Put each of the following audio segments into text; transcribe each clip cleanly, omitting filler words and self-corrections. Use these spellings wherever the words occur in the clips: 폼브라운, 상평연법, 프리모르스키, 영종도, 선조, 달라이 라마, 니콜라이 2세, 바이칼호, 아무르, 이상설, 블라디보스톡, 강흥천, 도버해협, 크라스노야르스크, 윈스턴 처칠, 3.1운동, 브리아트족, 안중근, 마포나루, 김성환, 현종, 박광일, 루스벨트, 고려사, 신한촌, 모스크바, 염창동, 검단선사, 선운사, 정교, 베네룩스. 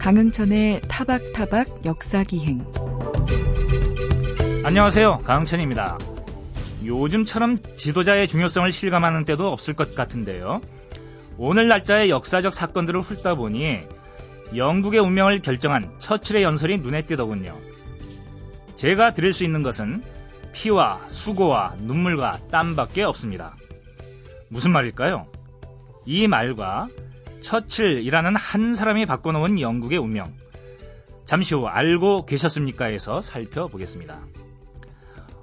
강흥천의 타박타박 역사기행. 안녕하세요, 강흥천입니다. 요즘처럼 지도자의 중요성을 실감하는 때도 없을 것 같은데요. 오늘 날짜의 역사적 사건들을 훑다 보니 영국의 운명을 결정한 처칠의 연설이 눈에 띄더군요. 제가 드릴 수 있는 것은 피와 수고와 눈물과 땀밖에 없습니다. 무슨 말일까요? 이 말과 처칠이라는 한 사람이 바꿔놓은 영국의 운명, 잠시 후 알고 계셨습니까?에서 살펴보겠습니다.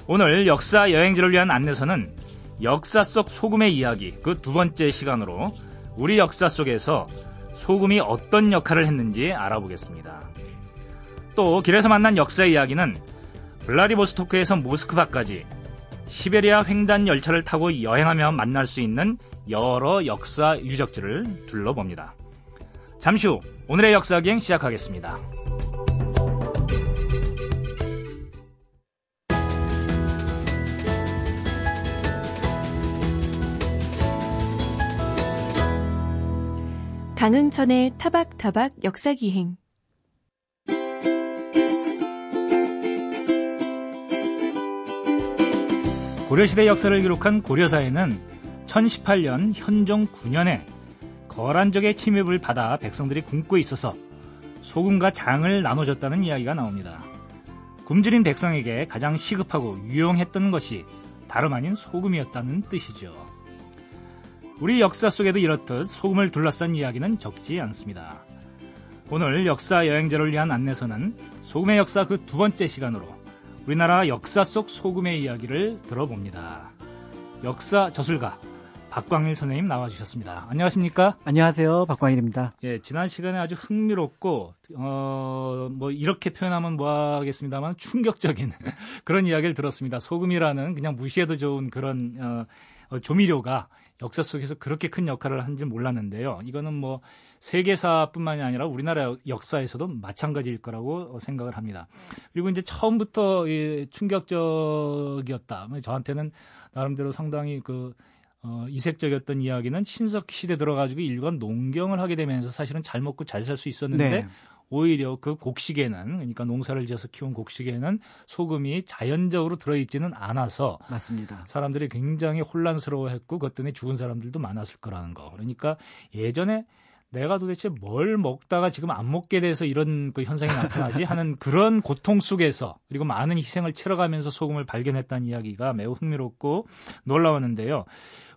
오늘 역사 여행지를 위한 안내서는 역사 속 소금의 이야기 그 두 번째 시간으로 우리 역사 속에서 소금이 어떤 역할을 했는지 알아보겠습니다. 또 길에서 만난 역사 이야기는 블라디보스토크에서 모스크바까지 시베리아 횡단 열차를 타고 여행하며 만날 수 있는 여러 역사 유적지를 둘러봅니다. 잠시 후 오늘의 역사기행 시작하겠습니다. 강흥천의 타박타박 역사기행. 고려시대 역사를 기록한 고려사에는 1018년 현종 9년에 거란족의 침입을 받아 백성들이 굶고 있어서 소금과 장을 나눠줬다는 이야기가 나옵니다. 굶주린 백성에게 가장 시급하고 유용했던 것이 다름 아닌 소금이었다는 뜻이죠. 우리 역사 속에도 이렇듯 소금을 둘러싼 이야기는 적지 않습니다. 오늘 역사 여행자를 위한 안내서는 소금의 역사 그 두 번째 시간으로 우리나라 역사 속 소금의 이야기를 들어봅니다. 역사 저술가 박광일 선생님 나와주셨습니다. 안녕하십니까? 안녕하세요, 박광일입니다. 예, 지난 시간에 아주 흥미롭고 이렇게 표현하면 뭐하겠습니다만 충격적인 그런 이야기를 들었습니다. 소금이라는 그냥 무시해도 좋은 그런 조미료가 역사 속에서 그렇게 큰 역할을 한지 몰랐는데요. 이거는 뭐 세계사뿐만이 아니라 우리나라 역사에서도 마찬가지일 거라고 생각을 합니다. 그리고 이제 처음부터 충격적이었다. 저한테는 나름대로 상당히 이색적이었던 이야기는 신석시대 들어가지고 인류가 농경을 하게 되면서 사실은 잘 먹고 잘 살 수 있었는데 네. 오히려 그 곡식에는, 그러니까 농사를 지어서 키운 곡식에는 소금이 자연적으로 들어있지는 않아서 맞습니다. 사람들이 굉장히 혼란스러워했고 그것 때문에 죽은 사람들도 많았을 거라는 거. 그러니까 예전에 내가 도대체 뭘 먹다가 지금 안 먹게 돼서 이런 그 현상이 나타나지 하는 그런 고통 속에서 그리고 많은 희생을 치러가면서 소금을 발견했다는 이야기가 매우 흥미롭고 놀라웠는데요.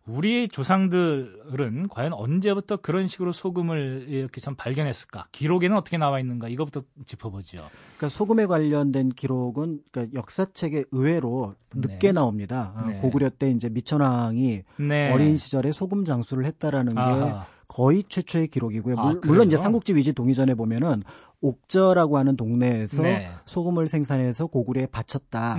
우리 조상들은 과연 언제부터 그런 식으로 소금을 이렇게 참 발견했을까? 기록에는 어떻게 나와 있는가? 이것부터 짚어보죠. 그러니까 소금에 관련된 기록은 그러니까 역사책에 의외로 늦게 네. 나옵니다. 네. 고구려 때 이제 미천왕이 네. 어린 시절에 소금 장수를 했다라는 게 아하. 거의 최초의 기록이고요. 물론 이제 삼국지 위지 동이전에 보면은 옥저라고 하는 동네에서 네. 소금을 생산해서 고구려에 바쳤다.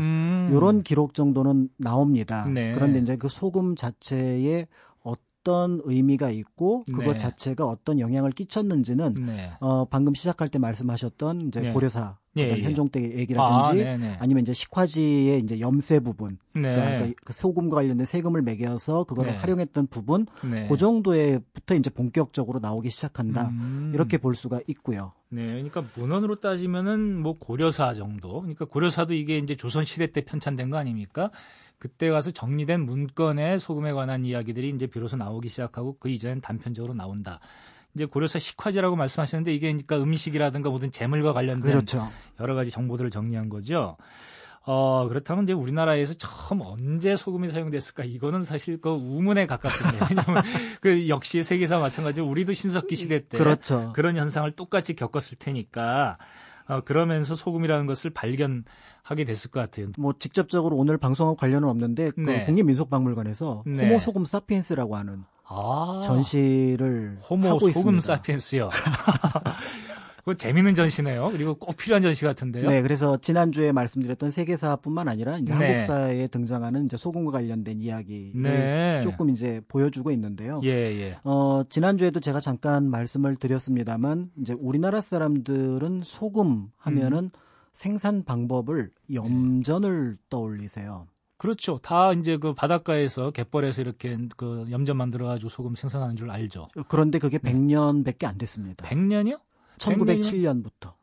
이런 기록 정도는 나옵니다. 네. 그런데 이제 그 소금 자체에 어떤 의미가 있고 그것 네. 자체가 어떤 영향을 끼쳤는지는 네. 방금 시작할 때 말씀하셨던 이제 네. 고려사 예, 현종 때 얘기라든지 아니면 이제 식화지의 이제 염세 부분, 네. 그러니까 그 소금과 관련된 세금을 매겨서 그걸 네. 활용했던 부분, 네. 그 정도에부터 이제 본격적으로 나오기 시작한다 이렇게 볼 수가 있고요. 네, 그러니까 문헌으로 따지면은 뭐 고려사 정도, 그러니까 고려사도 이게 이제 조선 시대 때 편찬된 거 아닙니까? 그때 가서 정리된 문건에 소금에 관한 이야기들이 이제 비로소 나오기 시작하고 그 이전엔 단편적으로 나온다. 이제 고려사 식화지라고 말씀하셨는데 이게 그러니까 음식이라든가 모든 재물과 관련된 그렇죠. 여러 가지 정보들을 정리한 거죠. 그렇다면 이제 우리나라에서 처음 언제 소금이 사용됐을까? 이거는 사실 그 우문에 가깝습니다. 왜냐하면 그 역시 세계사 마찬가지로 우리도 신석기 시대 때 그렇죠. 그런 현상을 똑같이 겪었을 테니까. 그러면서 소금이라는 것을 발견하게 됐을 것 같아요. 뭐 직접적으로 오늘 방송하고 관련은 없는데 그 네. 국립민속박물관에서 네. 호모 소금 사피엔스라고 하는 전시를 호모 하고 있습니다. 소금 사피엔스요. 그 재미있는 전시네요. 그리고 꼭 필요한 전시 같은데요. 네, 그래서 지난주에 말씀드렸던 세계사뿐만 아니라 이제 네. 한국사에 등장하는 이제 소금과 관련된 이야기를 네. 조금 이제 보여주고 있는데요. 예. 지난주에도 제가 잠깐 말씀을 드렸습니다만 이제 우리나라 사람들은 소금 하면은 생산 방법을 염전을 떠올리세요. 그렇죠. 다 이제 그 바닷가에서 갯벌에서 이렇게 그 염전 만들어 가지고 소금 생산하는 줄 알죠. 그런데 그게 100년밖에 안 됐습니다. 100년이요? 1907년부터.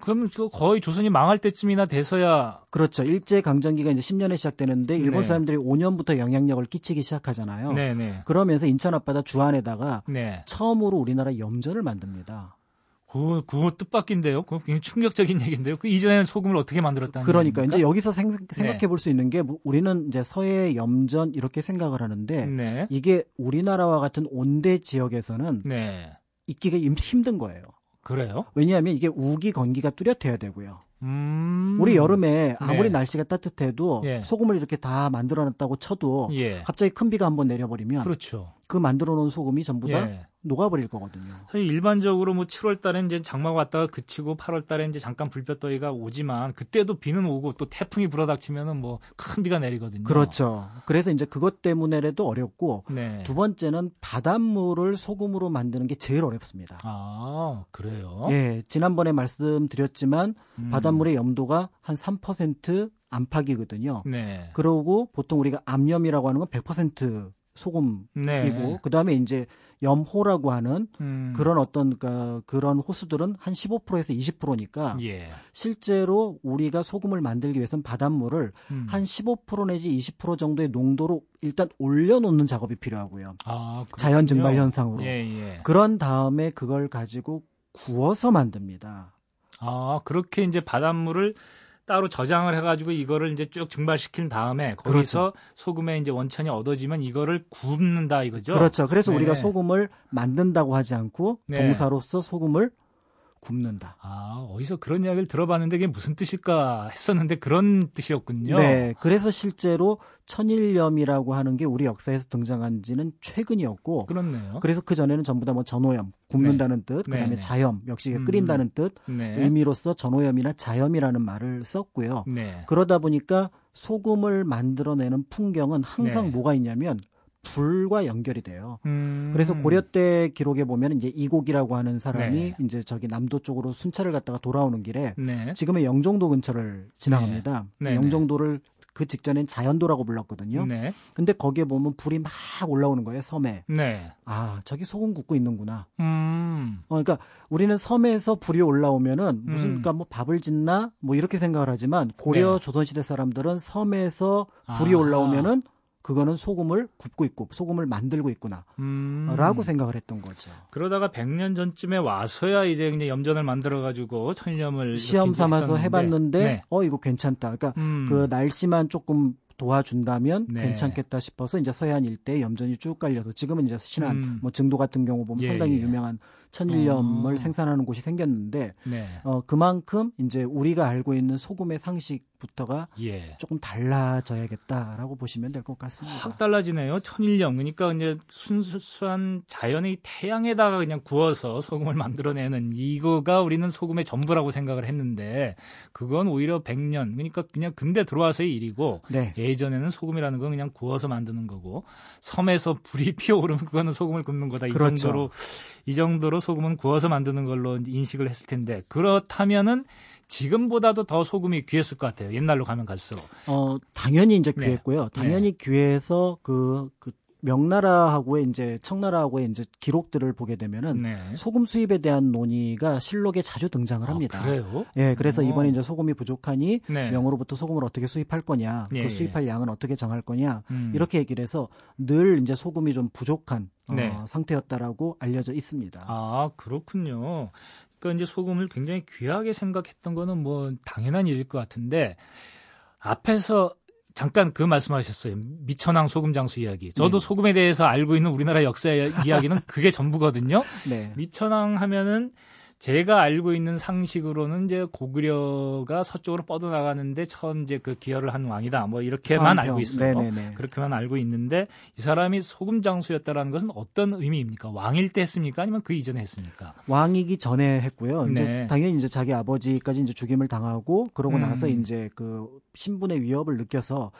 그럼 거의 조선이 망할 때쯤이나 돼서야. 그렇죠. 일제 강점기가 이제 10년에 시작되는데 일본 사람들이 5년부터 영향력을 끼치기 시작하잖아요. 네네. 그러면서 인천 앞바다 주안에다가 처음으로 우리나라 염전을 만듭니다. 그거 뜻밖인데요. 그거 굉장히 충격적인 얘기인데요. 그 이전에는 소금을 어떻게 만들었다는 거예요? 그러니까 얘기입니까? 이제 여기서 생각해 볼 수 있는 게 우리는 이제 서해 염전 이렇게 생각을 하는데 이게 우리나라와 같은 온대 지역에서는 있기가 힘든 거예요. 그래요? 왜냐하면 이게 우기 건기가 뚜렷해야 되고요. 우리 여름에 아무리 날씨가 따뜻해도 소금을 이렇게 다 만들어놨다고 쳐도 갑자기 큰 비가 한번 내려버리면 그렇죠. 그 만들어놓은 소금이 전부 다 녹아버릴 거거든요. 사실 일반적으로 뭐 7월 달에 이제 장마가 왔다가 그치고 8월 달에 이제 잠깐 불볕더위가 오지만 그때도 비는 오고 또 태풍이 불어닥치면은 뭐 큰 비가 내리거든요. 그렇죠. 그래서 이제 그것 때문에라도 어렵고 두 번째는 바닷물을 소금으로 만드는 게 제일 어렵습니다. 아, 그래요? 예, 지난번에 말씀드렸지만 바닷물의 염도가 한 3% 안팎이거든요. 그러고 보통 우리가 암염이라고 하는 건 100% 소금이고 그다음에 이제 염호라고 하는 그런 어떤 그런 호수들은 한 15%에서 20%니까 실제로 우리가 소금을 만들기 위해서는 바닷물을 한 15% 내지 20% 정도의 농도로 일단 올려놓는 작업이 필요하고요. 아, 자연 증발 현상으로. 그런 다음에 그걸 가지고 구워서 만듭니다. 아, 그렇게 이제 바닷물을 따로 저장을 해가지고 이거를 이제 쭉 증발시킨 다음에 거기서 소금의 이제 원천이 얻어지면 이거를 굽는다 이거죠. 그렇죠. 그래서 우리가 소금을 만든다고 하지 않고 동사로서 소금을 굽는다. 아, 어디서 그런 이야기를 들어봤는데 이게 무슨 뜻일까 했었는데 그런 뜻이었군요. 네. 그래서 실제로 천일염이라고 하는 게 우리 역사에서 등장한 지는 최근이었고. 그렇네요. 그래서 그전에는 전부 다 뭐 전오염, 굽는다는 뜻, 그 다음에 자염, 역시 끓인다는 뜻 의미로서 전오염이나 자염이라는 말을 썼고요. 그러다 보니까 소금을 만들어내는 풍경은 항상 뭐가 있냐면 불과 연결이 돼요. 그래서 고려 때 기록에 보면 이제 이곡이라고 하는 사람이 이제 저기 남도 쪽으로 순찰을 갔다가 돌아오는 길에 지금의 영종도 근처를 지나갑니다. 영종도를 그 직전엔 자연도라고 불렀거든요. 근데 거기에 보면 불이 막 올라오는 거예요, 섬에. 아, 저기 소금 굽고 있는구나. 그러니까 우리는 섬에서 불이 올라오면은 무슨 그러니까 뭐 밥을 짓나 뭐 이렇게 생각을 하지만 고려 조선시대 사람들은 섬에서 불이 올라오면은 그거는 소금을 굽고 있고 소금을 만들고 있구나 라고 생각을 했던 거죠. 그러다가 100년 전쯤에 와서야 이제 염전을 만들어가지고 천일염을 시험 삼아서 해봤는데 이거 괜찮다. 그러니까 그 날씨만 조금 도와준다면 괜찮겠다 싶어서 이제 서해안 일대에 염전이 쭉 깔려서 지금은 이제 신안, 뭐 증도 같은 경우 보면 상당히 유명한 천일염을 생산하는 곳이 생겼는데 그만큼 이제 우리가 알고 있는 소금의 상식부터가 조금 달라져야겠다라고 보시면 될 것 같습니다. 확 달라지네요. 천일염. 그러니까 이제 순수한 자연의 태양에다가 그냥 구워서 소금을 만들어내는 이거가 우리는 소금의 전부라고 생각을 했는데 그건 오히려 100년 그러니까 그냥 근대 들어와서의 일이고 예전에는 소금이라는 건 그냥 구워서 만드는 거고 섬에서 불이 피어오르면 그거는 소금을 굽는 거다. 그렇죠. 이 정도로 소금은 구워서 만드는 걸로 인식을 했을 텐데 그렇다면은 지금보다도 더 소금이 귀했을 것 같아요. 옛날로 가면 갈수록. 당연히 이제 귀했고요. 당연히 귀해서 그 명나라하고의 이제 청나라하고의 이제 기록들을 보게 되면은 소금 수입에 대한 논의가 실록에 자주 등장을 합니다. 그래요? 예, 그래서 이번에 이제 소금이 부족하니 명으로부터 소금을 어떻게 수입할 거냐, 그 수입할 양은 어떻게 정할 거냐 이렇게 얘기를 해서 늘 이제 소금이 좀 부족한 상태였다라고 알려져 있습니다. 아, 그렇군요. 그러니까 이제 소금을 굉장히 귀하게 생각했던 거는 뭐 당연한 일일 것 같은데 앞에서 잠깐 그 말씀하셨어요. 미천왕 소금 장수 이야기. 저도 소금에 대해서 알고 있는 우리나라 역사 이야기는 그게 전부거든요. 미천왕 하면은 제가 알고 있는 상식으로는 이제 고구려가 서쪽으로 뻗어나가는데 처음 이제 그 기여를 한 왕이다. 뭐 이렇게만 알고 있어요. 그렇게만 알고 있는데 이 사람이 소금 장수였다라는 것은 어떤 의미입니까? 왕일 때 했습니까? 아니면 그 이전에 했습니까? 왕이기 전에 했고요. 이제 당연히 이제 자기 아버지까지 이제 죽임을 당하고 그러고 나서 이제 그 신분의 위협을 느껴서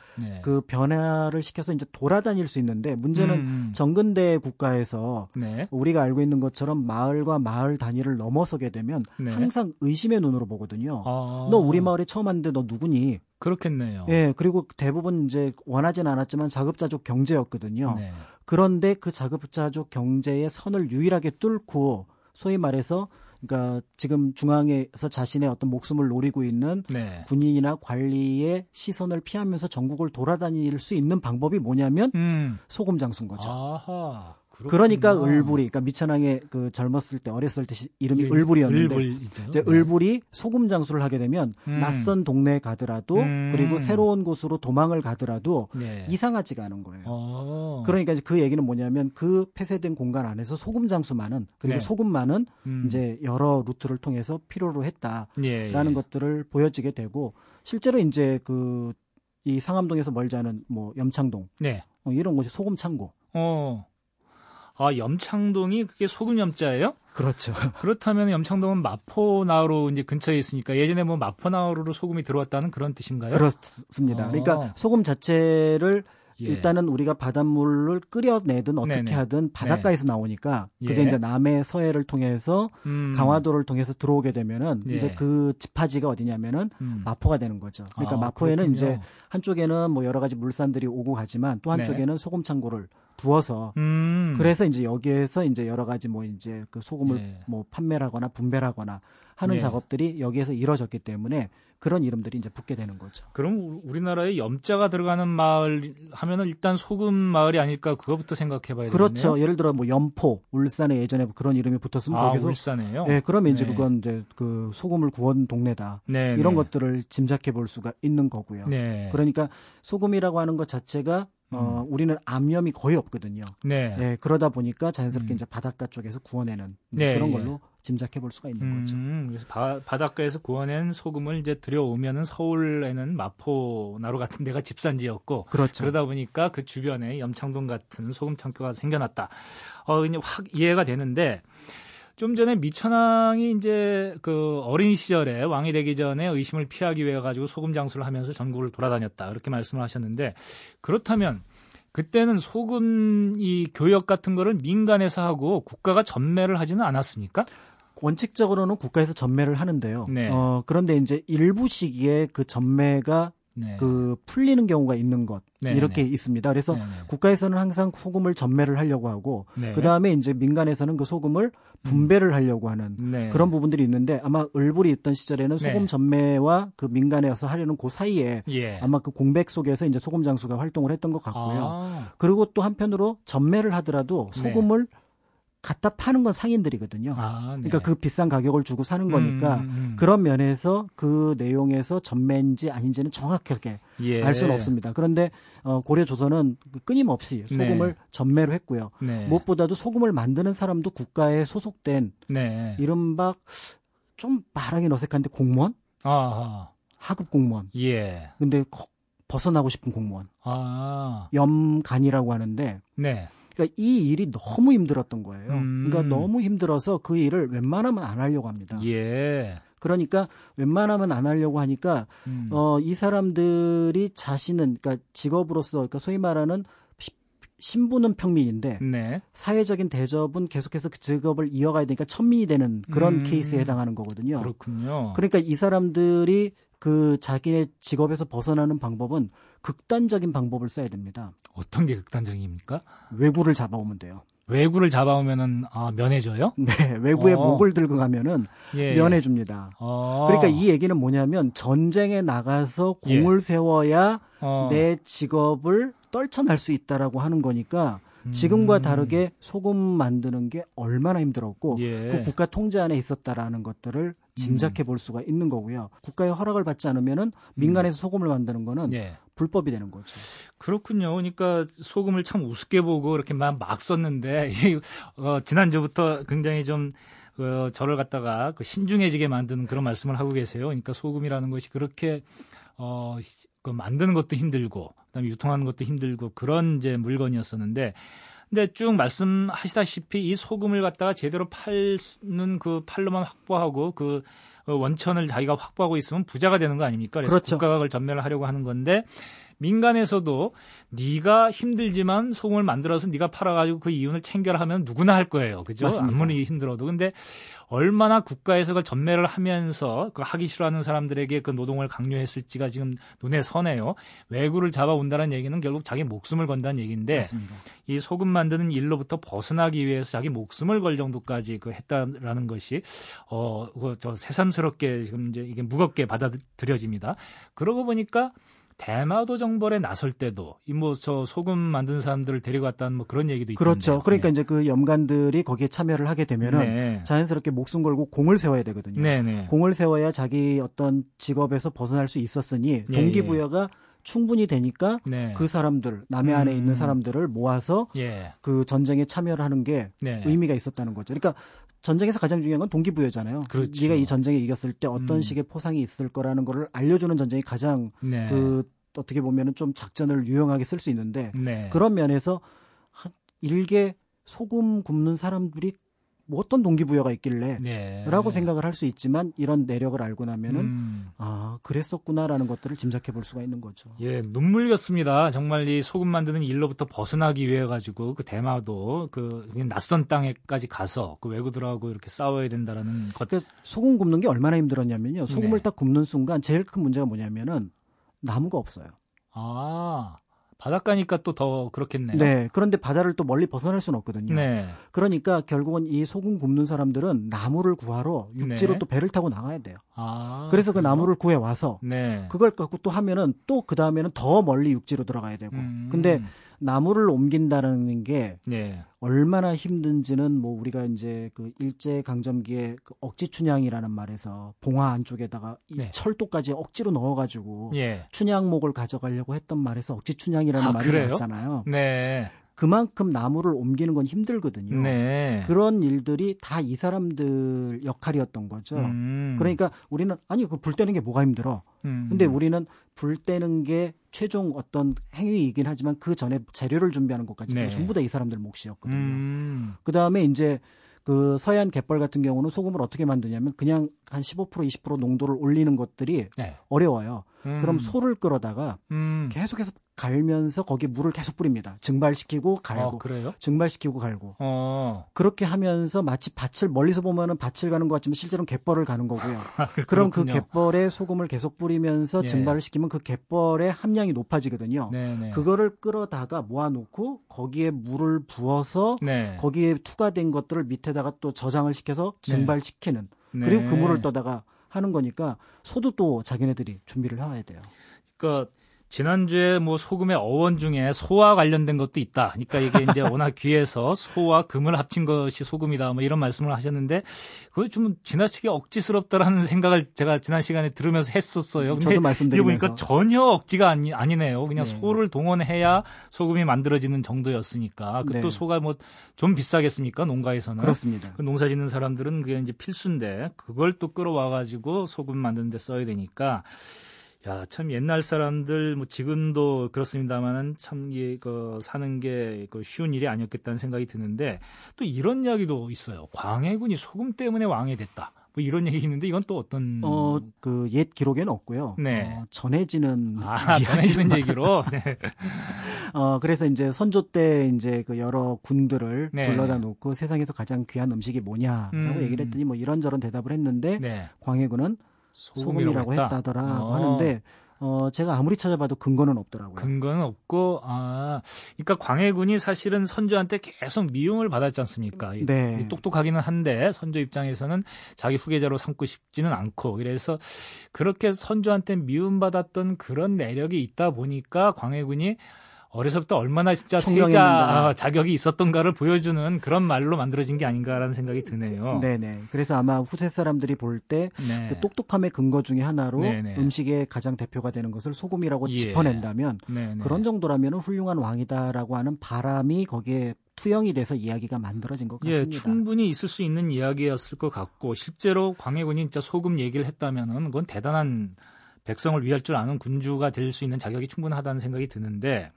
그 변화를 시켜서 이제 돌아다닐 수 있는데 문제는 정근대 국가에서 우리가 알고 있는 것처럼 마을과 마을 단위를 넘어서게 되면 항상 의심의 눈으로 보거든요. 아. 너 우리 마을에 처음 왔는데 너 누구니? 그렇겠네요. 예, 그리고 대부분 이제 원하진 않았지만 자급자족 경제였거든요. 그런데 그 자급자족 경제의 선을 유일하게 뚫고 소위 말해서 그러니까 지금 중앙에서 자신의 어떤 목숨을 노리고 있는 네. 군인이나 관리의 시선을 피하면서 전국을 돌아다닐 수 있는 방법이 뭐냐면 소금 장수인 거죠. 아하. 그러니까 을불이, 그러니까 미천왕의 그 젊었을 때 어렸을 때 이름이 을불이었는데 이제 을불이 소금 장수를 하게 되면 낯선 동네에 가더라도 그리고 새로운 곳으로 도망을 가더라도 네. 이상하지가 않은 거예요. 오. 그러니까 이제 그 얘기는 뭐냐면 그 폐쇄된 공간 안에서 소금 장수만은 그리고 네. 소금만은 이제 여러 루트를 통해서 필요로 했다라는 예. 것들을 보여지게 되고 실제로 이제 그 이 상암동에서 멀지 않은 뭐 염창동 네. 이런 곳이 소금 창고. 어. 아, 염창동이 그게 소금 염자예요? 그렇죠. 그렇다면 염창동은 마포나우로 이제 근처에 있으니까 예전에 뭐 마포나우로 소금이 들어왔다는 그런 뜻인가요? 그렇습니다. 아. 그러니까 소금 자체를 예. 일단은 우리가 바닷물을 끓여내든 어떻게 네네. 하든 바닷가에서 네. 나오니까 그게 예. 이제 남해 서해를 통해서 강화도를 통해서 들어오게 되면은 예. 이제 그 집화지가 어디냐면은 마포가 되는 거죠. 그러니까 아, 마포에는 그렇군요. 이제 한쪽에는 뭐 여러 가지 물산들이 오고 가지만 또 한쪽에는 네. 소금 창고를 두어서 그래서 이제 여기에서 이제 여러 가지 뭐 이제 그 소금을 예. 뭐 판매하거나 분배하거나 하는 예. 작업들이 여기에서 이루어졌기 때문에 그런 이름들이 이제 붙게 되는 거죠. 그럼 우리나라에 염자가 들어가는 마을 하면은 일단 소금 마을이 아닐까 그거부터 생각해봐야 되겠네요. 그렇죠. 예를 들어 뭐 연포, 울산에 예전에 그런 이름이 붙었으면 아, 거기서 울산에요? 네, 그러면 이제 네. 그건 이제 그 소금을 구한 동네다. 네, 이런 네. 것들을 짐작해 볼 수가 있는 거고요. 네. 그러니까 소금이라고 하는 것 자체가 우리는 암염이 거의 없거든요. 네. 네. 그러다 보니까 자연스럽게 이제 바닷가 쪽에서 구워내는 네, 그런 걸로 예. 짐작해 볼 수가 있는 거죠. 그래서 바닷가에서 구워낸 소금을 이제 들여오면은 서울에는 마포나루 같은 데가 집산지였고. 그렇죠. 그러다 보니까 그 주변에 염창동 같은 소금 창고가 생겨났다. 이제 확 이해가 되는데 좀 전에 미천왕이 이제 그 어린 시절에 왕이 되기 전에 의심을 피하기 위해 가지고 소금 장수를 하면서 전국을 돌아다녔다. 이렇게 말씀을 하셨는데 그렇다면 그때는 소금 이 교역 같은 거를 민간에서 하고 국가가 전매를 하지는 않았습니까? 원칙적으로는 국가에서 전매를 하는데요. 네. 그런데 이제 일부 시기에 그 전매가 네. 그 풀리는 경우가 있는 것 네, 이렇게 네. 있습니다. 그래서 네, 네. 국가에서는 항상 소금을 전매를 하려고 하고 네. 그다음에 이제 민간에서는 그 소금을 분배를 하려고 하는 네. 그런 부분들이 있는데 아마 을불이 있던 시절에는 소금 네. 전매와 그 민간에서 하려는 그 사이에 예. 아마 그 공백 속에서 이제 소금 장수가 활동을 했던 것 같고요. 아. 그리고 또 한편으로 전매를 하더라도 소금을 네. 갖다 파는 건 상인들이거든요. 아, 네. 그러니까 그 비싼 가격을 주고 사는 거니까 그런 면에서 그 내용에서 전매인지 아닌지는 정확하게 예. 알 수는 없습니다. 그런데 고려 조선은 끊임없이 소금을 네. 전매로 했고요. 네. 무엇보다도 소금을 만드는 사람도 국가에 소속된 네. 이른바 좀 말하기는 어색한데 공무원? 아하. 하급 공무원. 예. 근데 벗어나고 싶은 공무원. 아. 염간이라고 하는데 네. 그러니까 이 일이 너무 힘들었던 거예요. 그러니까 너무 힘들어서 그 일을 웬만하면 안 하려고 합니다. 예. 그러니까 웬만하면 안 하려고 하니까 이 사람들이 자신은 그러니까 직업으로서 그러니까 소위 말하는 신분은 평민인데 네. 사회적인 대접은 계속해서 그 직업을 이어가야 되니까 천민이 되는 그런 케이스에 해당하는 거거든요. 그렇군요. 그러니까 이 사람들이 그 자기의 직업에서 벗어나는 방법은 극단적인 방법을 써야 됩니다. 어떤 게 극단적입니까? 외구를 잡아오면 돼요. 외구를 잡아오면은 아, 면해줘요? 네, 외구의 목을 들고 가면은 예. 면해줍니다. 그러니까 이 얘기는 뭐냐면 전쟁에 나가서 공을 예. 세워야 내 직업을 떨쳐낼 수 있다라고 하는 거니까. 지금과 다르게 소금 만드는 게 얼마나 힘들었고 예. 그 국가 통제 안에 있었다라는 것들을 짐작해 볼 수가 있는 거고요. 국가의 허락을 받지 않으면은 민간에서 소금을 만드는 거는 예. 불법이 되는 거죠. 그렇군요. 그러니까 소금을 참 우습게 보고 이렇게 막 썼는데 지난주부터 굉장히 좀 저를 갖다가 신중해지게 만드는 그런 말씀을 하고 계세요. 그러니까 소금이라는 것이 그렇게 그 만드는 것도 힘들고 그다음에 유통하는 것도 힘들고 그런 이제 물건이었었는데 근데 쭉 말씀하시다시피 이 소금을 갖다가 제대로 팔는 그 팔로만 확보하고 그 원천을 자기가 확보하고 있으면 부자가 되는 거 아닙니까? 그래서 그렇죠. 국가가 그걸 전멸을 하려고 하는 건데 민간에서도 네가 힘들지만 소금을 만들어서 네가 팔아가지고 그 이윤을 챙겨라 하면 누구나 할 거예요. 그죠? 맞습니다. 아무리 힘들어도. 근데 얼마나 국가에서 그 전매를 하면서 그 하기 싫어하는 사람들에게 그 노동을 강요했을지가 지금 눈에 선해요. 왜구를 잡아온다는 얘기는 결국 자기 목숨을 건다는 얘기인데 맞습니다. 이 소금 만드는 일로부터 벗어나기 위해서 자기 목숨을 걸 정도까지 그 했다라는 것이 저 새삼스럽게 지금 이제 이게 무겁게 받아들여집니다. 그러고 보니까 대마도 정벌에 나설 때도 이 뭐 저 소금 만드는 사람들을 데려갔다는 뭐 그런 얘기도 있던데. 그렇죠. 그러니까 네. 이제 그 염간들이 거기에 참여를 하게 되면은 네. 자연스럽게 목숨 걸고 공을 세워야 되거든요. 네, 네. 공을 세워야 자기 어떤 직업에서 벗어날 수 있었으니 동기부여가 충분히 되니까 네. 그 사람들 남해안에 있는 사람들을 모아서 그 전쟁에 참여를 하는 게 의미가 있었다는 거죠. 그러니까 전쟁에서 가장 중요한 건 동기부여잖아요. 그렇죠. 네가 이 전쟁에 이겼을 때 어떤 식의 포상이 있을 거라는 거를 알려주는 전쟁이 가장 그 어떻게 보면은 좀 작전을 유용하게 쓸 수 있는데 그런 면에서 일개 소금 굽는 사람들이 뭐 어떤 동기부여가 있길래 라고 생각을 할 수 있지만 이런 내력을 알고 나면은 아 그랬었구나라는 것들을 짐작해 볼 수가 있는 거죠. 예, 눈물겼습니다. 정말 이 소금 만드는 일로부터 벗어나기 위해 가지고 그 대마도 그 낯선 땅에까지 가서 그 왜구들하고 이렇게 싸워야 된다라는 것. 그러니까 소금 굽는 게 얼마나 힘들었냐면요. 소금을 딱 굽는 순간 제일 큰 문제가 뭐냐면은 나무가 없어요. 아. 바닷가니까 또 더 그렇겠네요. 네. 그런데 바다를 또 멀리 벗어날 수는 없거든요. 네. 그러니까 결국은 이 소금 굽는 사람들은 나무를 구하러 육지로 또 배를 타고 나가야 돼요. 아, 그래서 그 나무를 구해와서 그걸 갖고 또 하면은 또 그 다음에는 더 멀리 육지로 들어가야 되고. 근데 나무를 옮긴다는 게 얼마나 힘든지는 뭐 우리가 이제 그 일제 강점기에 그 억지춘향이라는 말에서 봉화 안쪽에다가 이 철도까지 억지로 넣어가지고 춘향목을 가져가려고 했던 말에서 억지춘향이라는 말이 나왔잖아요. 네. 그만큼 나무를 옮기는 건 힘들거든요. 그런 일들이 다 이 사람들 역할이었던 거죠. 그러니까 우리는 아니 그 불 때는 게 뭐가 힘들어. 근데 우리는 불 때는 게 최종 어떤 행위이긴 하지만 그 전에 재료를 준비하는 것까지 전부 다 이 사람들 몫이었거든요. 그다음에 이제 그 서해안 갯벌 같은 경우는 소금을 어떻게 만드냐면 그냥 한 15% 20% 농도를 올리는 것들이 어려워요. 그럼 소를 끌어다가 계속해서 갈면서 거기에 물을 계속 뿌립니다. 증발시키고 갈고 증발시키고 갈고 그렇게 하면서 마치 밭을 멀리서 보면은 밭을 가는 것 같지만 실제로는 갯벌을 가는 거고요. 그럼 그 갯벌에 소금을 계속 뿌리면서 증발을 시키면 그 갯벌의 함량이 높아지거든요. 그거를 끌어다가 모아놓고 거기에 물을 부어서 거기에 투과된 것들을 밑에다가 또 저장을 시켜서 증발시키는 그리고 그 물을 떠다가 하는 거니까 소도 또 자기네들이 준비를 해와야 돼요. 그러니까 지난주에 뭐 소금의 어원 중에 소와 관련된 것도 있다. 그러니까 이게 이제 워낙 귀해서 소와 금을 합친 것이 소금이다. 뭐 이런 말씀을 하셨는데 그거 좀 지나치게 억지스럽다라는 생각을 제가 지난 시간에 들으면서 했었어요. 근데 저도 말씀드리면서. 보니까 전혀 억지가 아니네요. 그냥 소를 동원해야 소금이 만들어지는 정도였으니까. 그 또 소가 뭐 좀 비싸겠습니까? 농가에서는. 그렇습니다. 그 농사 짓는 사람들은 그게 이제 필수인데 그걸 또 끌어와가지고 소금 만드는 데 써야 되니까. 야, 참 옛날 사람들 뭐 지금도 그렇습니다만은 참 이게 사는 게 쉬운 일이 아니었겠다는 생각이 드는데 또 이런 이야기도 있어요. 광해군이 소금 때문에 왕이 됐다. 뭐 이런 얘기 있는데 이건 또 어떤 그 옛 기록에는 없고요. 전해지는 전해지는 얘기로. 그래서 이제 선조 때 이제 그 여러 군들을 불러다 놓고 세상에서 가장 귀한 음식이 뭐냐라고 얘기를 했더니 뭐 이런저런 대답을 했는데 광해군은 소금이라고 했다더라 하는데 제가 아무리 찾아봐도 근거는 없더라고요. 근거는 없고 그러니까 광해군이 사실은 선조한테 계속 미움을 받았지 않습니까? 똑똑하기는 한데 선조 입장에서는 자기 후계자로 삼고 싶지는 않고 그래서 그렇게 선조한테 미움받았던 그런 내력이 있다 보니까 광해군이 어려서부터 얼마나 진짜 세자 자격이 있었던가를 보여주는 그런 말로 만들어진 게 아닌가라는 생각이 드네요. 네네. 그래서 아마 후세 사람들이 볼 때 그 똑똑함의 근거 중에 하나로 음식의 가장 대표가 되는 것을 소금이라고 짚어낸다면 그런 정도라면 훌륭한 왕이다라고 하는 바람이 거기에 투영이 돼서 이야기가 만들어진 것 같습니다. 충분히 있을 수 있는 이야기였을 것 같고 실제로 광해군이 진짜 소금 얘기를 했다면은 그건 대단한 백성을 위할 줄 아는 군주가 될 수 있는 자격이 충분하다는 생각이 드는데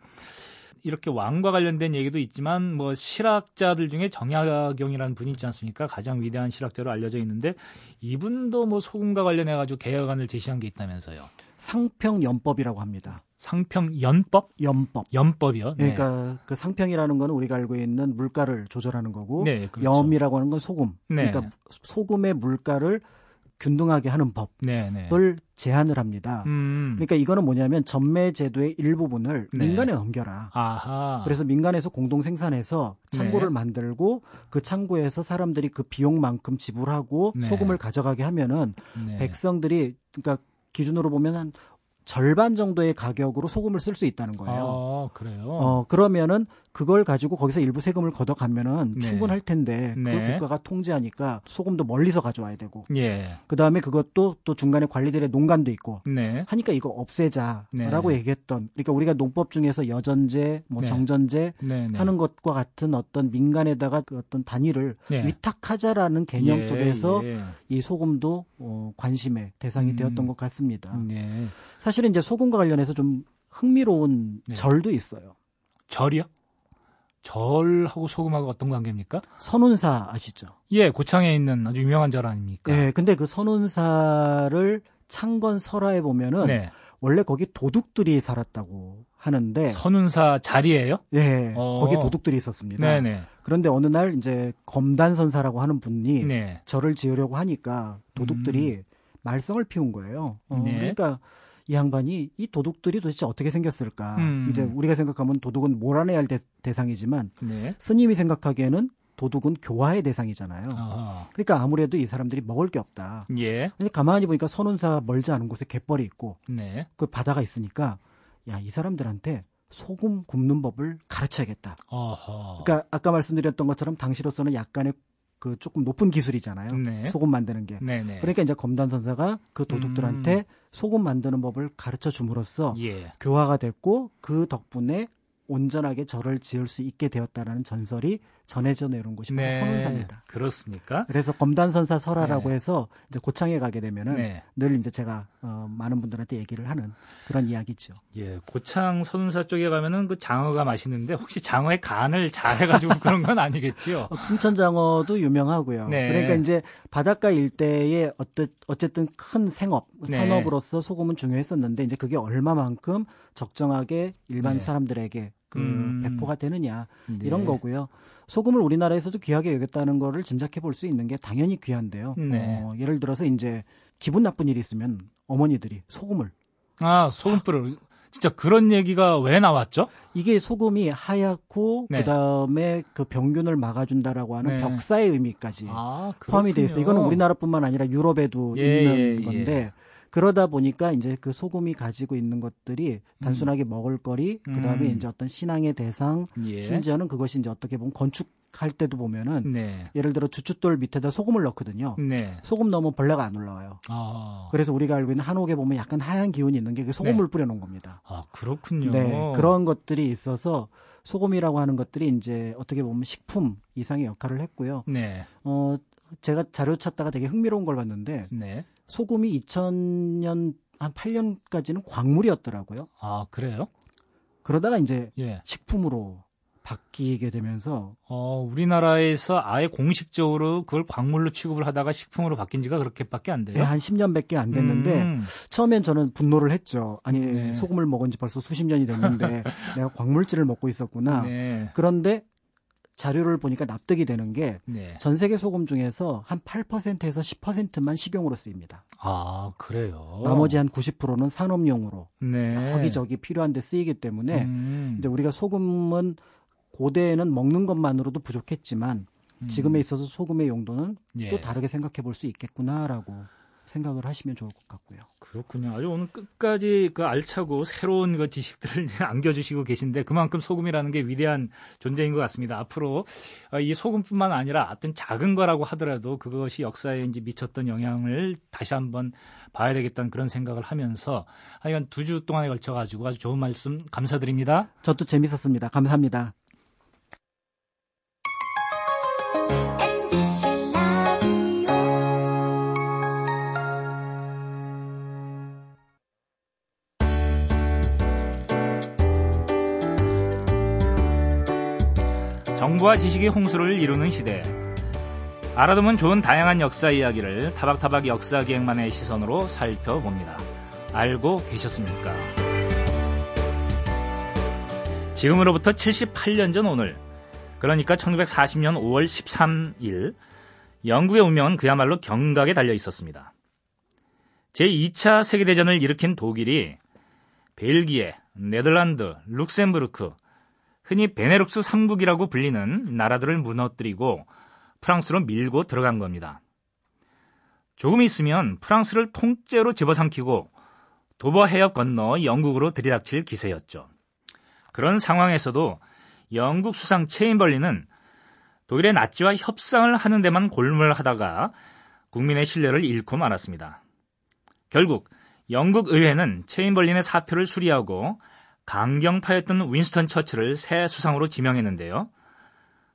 이렇게 왕과 관련된 얘기도 있지만 뭐 실학자들 중에 정약용이라는 분이 있지 않습니까? 가장 위대한 실학자로 알려져 있는데 이분도 뭐 소금과 관련해 가지고 개혁안을 제시한 게 있다면서요. 상평연법이라고 합니다. 상평연법? 연법이요. 네. 그러니까 그 상평이라는 건 우리가 알고 있는 물가를 조절하는 거고, 네, 그렇죠. 염이라고 하는 건 소금. 네. 그러니까 소금의 물가를 균등하게 하는 법을 제안을 합니다. 그러니까 이거는 뭐냐면 전매 제도의 일부분을 민간에 넘겨라. 아하. 그래서 민간에서 공동 생산해서 창고를 만들고 그 창고에서 사람들이 그 비용만큼 지불하고 소금을 가져가게 하면은 백성들이 그러니까 기준으로 보면 한 절반 정도의 가격으로 소금을 쓸 수 있다는 거예요. 아, 그래요? 그러면은 그걸 가지고 거기서 일부 세금을 걷어가면은 충분할 텐데 그걸 국가가 통제하니까 소금도 멀리서 가져와야 되고 그 다음에 그것도 또 중간에 관리들의 농간도 있고 하니까 이거 없애자라고 얘기했던, 그러니까 우리가 농법 중에서 여전제, 뭐 정전제 하는 것과 같은 어떤 민간에다가 그 어떤 단위를 위탁하자라는 개념 속에서 이 소금도 관심의 대상이 되었던 것 같습니다. 사실은 이제 소금과 관련해서 좀 흥미로운 절도 있어요. 절이요? 절하고 소금하고 어떤 관계입니까? 선운사 아시죠? 예, 고창에 있는 아주 유명한 절 아닙니까? 예, 근데 그 선운사를 창건 설화에 보면은 원래 거기 도둑들이 살았다고 하는데. 선운사 자리예요? 예, 거기 도둑들이 있었습니다. 네네. 그런데 어느 날 이제 검단선사라고 하는 분이 절을 지으려고 하니까 도둑들이 말썽을 피운 거예요. 그러니까 이 양반이 이 도둑들이 도대체 어떻게 생겼을까? 이제 우리가 생각하면 도둑은 몰아내야 할 대상이지만 스님이 생각하기에는 도둑은 교화의 대상이잖아요. 아하. 그러니까 아무래도 이 사람들이 먹을 게 없다. 근데 가만히 보니까 선운사 멀지 않은 곳에 갯벌이 있고 그 바다가 있으니까 야, 이 사람들한테 소금 굽는 법을 가르쳐야겠다. 아하. 그러니까 아까 말씀드렸던 것처럼 당시로서는 약간의 그 조금 높은 기술이잖아요. 소금 만드는 게. 그러니까 이제 검단선사가 그 도둑들한테 소금 만드는 법을 가르쳐 줌으로써 교화가 됐고 그 덕분에 온전하게 절을 지을 수 있게 되었다라는 전설이 전해져 내려온 곳이 바로 선운사입니다. 그렇습니까? 그래서 검단선사 설화라고 해서 이제 고창에 가게 되면은 늘 이제 제가 많은 분들한테 얘기를 하는 그런 이야기죠. 예, 고창 선운사 쪽에 가면은 그 장어가 맛있는데 혹시 장어의 간을 잘해가지고 그런 건 아니겠지요? 풍천장어도 유명하고요. 그러니까 이제 바닷가 일대에 어쨌든 큰 생업, 산업으로서 소금은 중요했었는데 이제 그게 얼마만큼 적정하게 일반 사람들에게 그 배포가 되느냐 이런 거고요. 소금을 우리나라에서도 귀하게 여겼다는 거를 짐작해 볼 수 있는 게 당연히 귀한데요. 예를 들어서 이제 기분 나쁜 일이 있으면 어머니들이 소금을 소금불을 진짜 그런 얘기가 왜 나왔죠? 이게 소금이 하얗고 그다음에 그 병균을 막아준다라고 하는 벽사의 의미까지 포함이 돼 있어요. 이거는 우리나라뿐만 아니라 유럽에도 있는 건데 그러다 보니까 이제 그 소금이 가지고 있는 것들이 단순하게 먹을거리, 그다음에 이제 어떤 신앙의 대상, 심지어는 그것이 이제 어떻게 보면 건축할 때도 보면은 예를 들어 주춧돌 밑에다 소금을 넣거든요. 소금 넣으면 벌레가 안 올라와요. 그래서 우리가 알고 있는 한옥에 보면 약간 하얀 기운이 있는 게 소금을 뿌려놓은 겁니다. 아, 그렇군요. 그런 것들이 있어서 소금이라고 하는 것들이 이제 어떻게 보면 식품 이상의 역할을 했고요. 제가 자료 찾다가 되게 흥미로운 걸 봤는데 소금이 2000년 한 8년까지는 광물이었더라고요. 아, 그래요? 그러다가 이제 식품으로 바뀌게 되면서 우리나라에서 아예 공식적으로 그걸 광물로 취급을 하다가 식품으로 바뀐 지가 그렇게밖에 안 돼요? 한 10년밖에 안 됐는데 처음엔 저는 분노를 했죠. 아니 소금을 먹은 지 벌써 수십 년이 됐는데 내가 광물질을 먹고 있었구나. 그런데 자료를 보니까 납득이 되는 게 전 세계 소금 중에서 한 8%에서 10%만 식용으로 쓰입니다. 아, 그래요? 나머지 한 90%는 산업용으로 여기저기 필요한 데 쓰이기 때문에 이제 우리가 소금은 고대에는 먹는 것만으로도 부족했지만 지금에 있어서 소금의 용도는 또 다르게 생각해 볼 수 있겠구나라고 생각을 하시면 좋을 것 같고요. 그렇군요. 아주 오늘 끝까지 그 알차고 새로운 그 지식들을 이제 안겨주시고 계신데 그만큼 소금이라는 게 위대한 존재인 것 같습니다. 앞으로 이 소금뿐만 아니라 어떤 작은 거라고 하더라도 그것이 역사에 이제 미쳤던 영향을 다시 한번 봐야 되겠다는 그런 생각을 하면서 하여간 2주 동안에 걸쳐가지고 아주 좋은 말씀 감사드립니다. 저도 재밌었습니다. 감사합니다. 정보와 지식이 홍수를 이루는 시대, 알아두면 좋은 다양한 역사 이야기를 타박타박 역사기획만의 시선으로 살펴봅니다. 알고 계셨습니까? 지금으로부터 78년 전 오늘, 그러니까 1940년 5월 13일, 영국의 운명은 그야말로 경각에 달려 있었습니다. 제2차 세계대전을 일으킨 독일이 벨기에, 네덜란드, 룩셈부르크, 흔히 베네룩스 3국이라고 불리는 나라들을 무너뜨리고 프랑스로 밀고 들어간 겁니다. 조금 있으면 프랑스를 통째로 집어삼키고 도버해협 건너 영국으로 들이닥칠 기세였죠. 그런 상황에서도 영국 수상 체인벌린은 독일의 나치와 협상을 하는 데만 골몰하다가 국민의 신뢰를 잃고 말았습니다. 결국 영국 의회는 체인벌린의 사표를 수리하고 강경파였던 윈스턴 처칠을 새 수상으로 지명했는데요.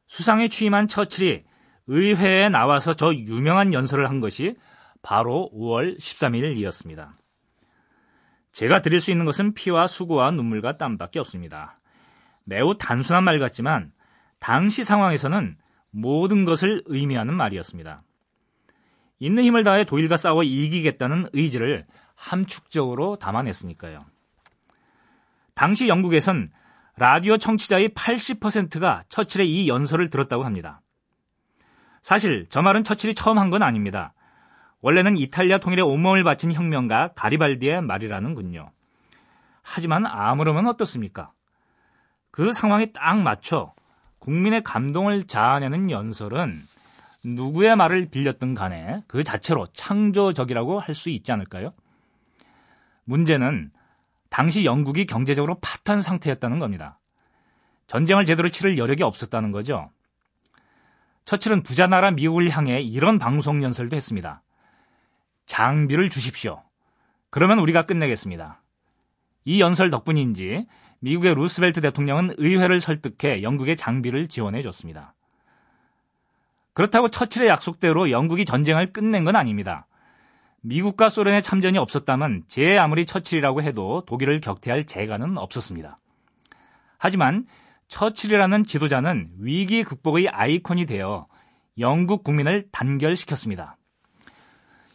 수상에 취임한 처칠이 의회에 나와서 저 유명한 연설을 한 것이 바로 5월 13일이었습니다. 제가 드릴 수 있는 것은 피와 수고와 눈물과 땀밖에 없습니다. 매우 단순한 말 같지만 당시 상황에서는 모든 것을 의미하는 말이었습니다. 있는 힘을 다해 독일과 싸워 이기겠다는 의지를 함축적으로 담아냈으니까요. 당시 영국에선 라디오 청취자의 80%가 처칠의 이 연설을 들었다고 합니다. 사실 저 말은 처칠이 처음 한 건 아닙니다. 원래는 이탈리아 통일에 온몸을 바친 혁명가 가리발디의 말이라는군요. 하지만 아무렴은 어떻습니까? 그 상황에 딱 맞춰 국민의 감동을 자아내는 연설은 누구의 말을 빌렸든 간에 그 자체로 창조적이라고 할 수 있지 않을까요? 문제는 당시 영국이 경제적으로 파탄 상태였다는 겁니다. 전쟁을 제대로 치를 여력이 없었다는 거죠. 처칠은 부자 나라 미국을 향해 이런 방송 연설도 했습니다. 장비를 주십시오. 그러면 우리가 끝내겠습니다. 이 연설 덕분인지 미국의 루스벨트 대통령은 의회를 설득해 영국의 장비를 지원해 줬습니다. 그렇다고 처칠의 약속대로 영국이 전쟁을 끝낸 건 아닙니다. 미국과 소련의 참전이 없었다면 제 아무리 처칠이라고 해도 독일을 격퇴할 재간은 없었습니다. 하지만 처칠이라는 지도자는 위기 극복의 아이콘이 되어 영국 국민을 단결시켰습니다.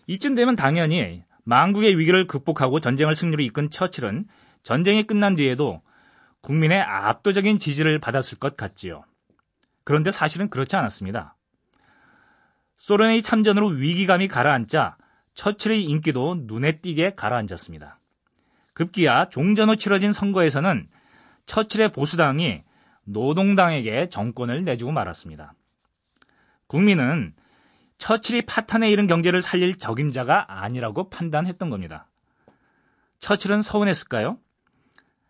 이쯤 되면 당연히 망국의 위기를 극복하고 전쟁을 승리로 이끈 처칠은 전쟁이 끝난 뒤에도 국민의 압도적인 지지를 받았을 것 같지요. 그런데 사실은 그렇지 않았습니다. 소련의 참전으로 위기감이 가라앉자 처칠의 인기도 눈에 띄게 가라앉았습니다. 급기야 종전 후 치러진 선거에서는 처칠의 보수당이 노동당에게 정권을 내주고 말았습니다. 국민은 처칠이 파탄에 이른 경제를 살릴 적임자가 아니라고 판단했던 겁니다. 처칠은 서운했을까요?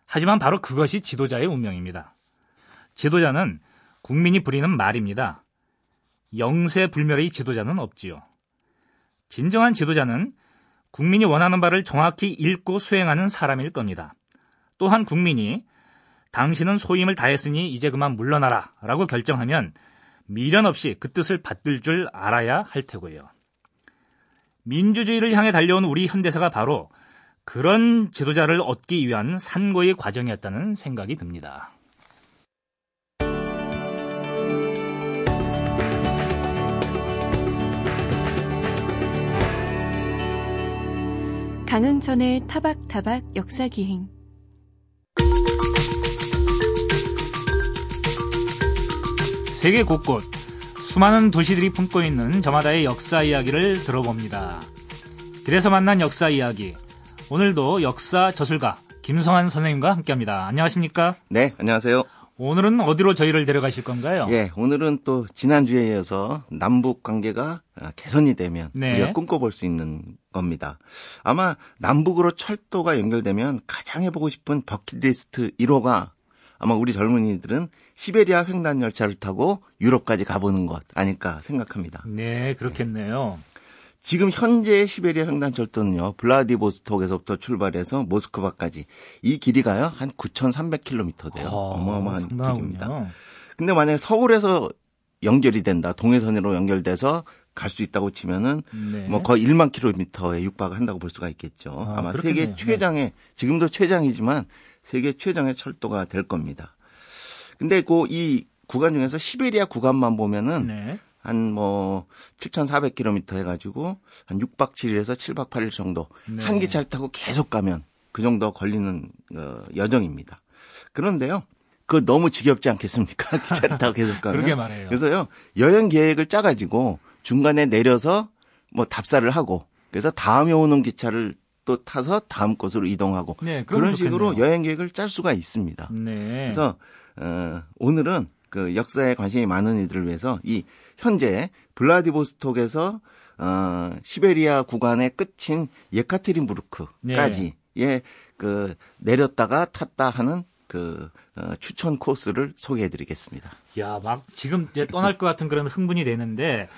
하지만 바로 그것이 지도자의 운명입니다. 지도자는 국민이 부리는 말입니다. 영세불멸의 지도자는 없지요. 진정한 지도자는 국민이 원하는 바를 정확히 읽고 수행하는 사람일 겁니다. 또한 국민이 당신은 소임을 다했으니 이제 그만 물러나라 라고 결정하면 미련 없이 그 뜻을 받들 줄 알아야 할 테고요. 민주주의를 향해 달려온 우리 현대사가 바로 그런 지도자를 얻기 위한 산고의 과정이었다는 생각이 듭니다. 강흥천의 타박타박 역사기행. 세계 곳곳 수많은 도시들이 품고 있는 저마다의 역사 이야기를 들어봅니다. 길에서 만난 역사 이야기, 오늘도 역사 저술가 김성환 선생님과 함께합니다. 안녕하십니까? 네, 안녕하세요. 오늘은 어디로 저희를 데려가실 건가요? 예, 오늘은 또 지난주에 이어서 남북 관계가 개선이 되면 네. 우리가 꿈꿔볼 수 있는 겁니다. 아마 남북으로 철도가 연결되면 가장 해보고 싶은 버킷리스트 1호가 아마 우리 젊은이들은 시베리아 횡단열차를 타고 유럽까지 가보는 것 아닐까 생각합니다. 네, 그렇겠네요. 네. 지금 현재의 시베리아 횡단철도는요, 블라디보스톡에서부터 출발해서 모스크바까지 이 길이가요, 한 9,300km 돼요. 어마어마한 길입니다. 근데 만약에 서울에서 연결이 된다, 동해선으로 연결돼서 갈 수 있다고 치면은 네. 뭐 거의 1만 킬로미터에 육박한다고 볼 수가 있겠죠. 아마 그렇겠네요. 세계 최장의, 네. 지금도 최장이지만 세계 최장의 철도가 될 겁니다. 근데 이 구간 중에서 시베리아 구간만 보면은 네. 한 뭐 7,400km 해가지고 한 6박 7일에서 7박 8일 정도 네. 한기차를 타고 계속 가면 그 정도 걸리는 여정입니다. 그런데요. 그 너무 지겹지 않겠습니까? 기차를 타고 계속 가면. 그러게 말해요. 그래서요. 여행 계획을 짜가지고 중간에 내려서 뭐 답사를 하고 그래서 다음에 오는 기차를 또 타서 다음 곳으로 이동하고 네, 그런 식으로 여행 계획을 짤 수가 있습니다. 네. 그래서 오늘은 그 역사에 관심이 많은 이들을 위해서 이 현재 블라디보스톡에서 시베리아 구간의 끝인 예카테린부르크까지 네. 예, 그 내렸다가 탔다 하는 그 추천 코스를 소개해드리겠습니다. 야, 막 지금 이제 떠날 것 같은 그런 흥분이 되는데.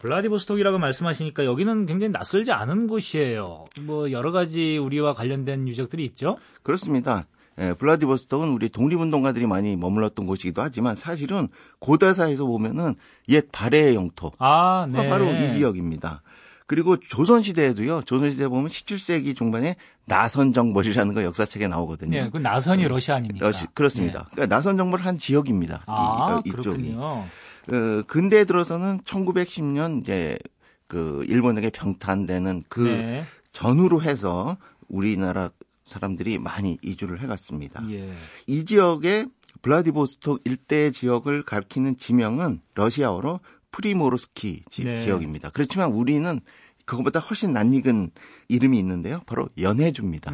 블라디보스톡이라고 말씀하시니까 여기는 굉장히 낯설지 않은 곳이에요. 뭐 여러 가지 우리와 관련된 유적들이 있죠? 그렇습니다. 예, 블라디보스톡은 우리 독립운동가들이 많이 머물렀던 곳이기도 하지만 사실은 고대사에서 보면은 옛 발해의 영토. 아, 네. 바로 이 지역입니다. 그리고 조선시대에도요. 조선시대에 보면 17세기 중반에 나선정벌이라는 거 역사책에 나오거든요. 네, 그 나선이 러시아 아닙니까? 그렇습니다. 네. 그러니까 나선정벌 한 지역입니다. 아, 이쪽이. 그렇군요. 근대에 들어서는 1910년 이제 그 일본에게 병탄되는 그 네. 전후로 해서 우리나라 사람들이 많이 이주를 해갔습니다. 예. 이 지역의 블라디보스톡 일대 지역을 가리키는 지명은 러시아어로 프리모르스키 네. 지역입니다. 그렇지만 우리는 그것보다 훨씬 낯익은 이름이 있는데요. 바로 연해주입니다.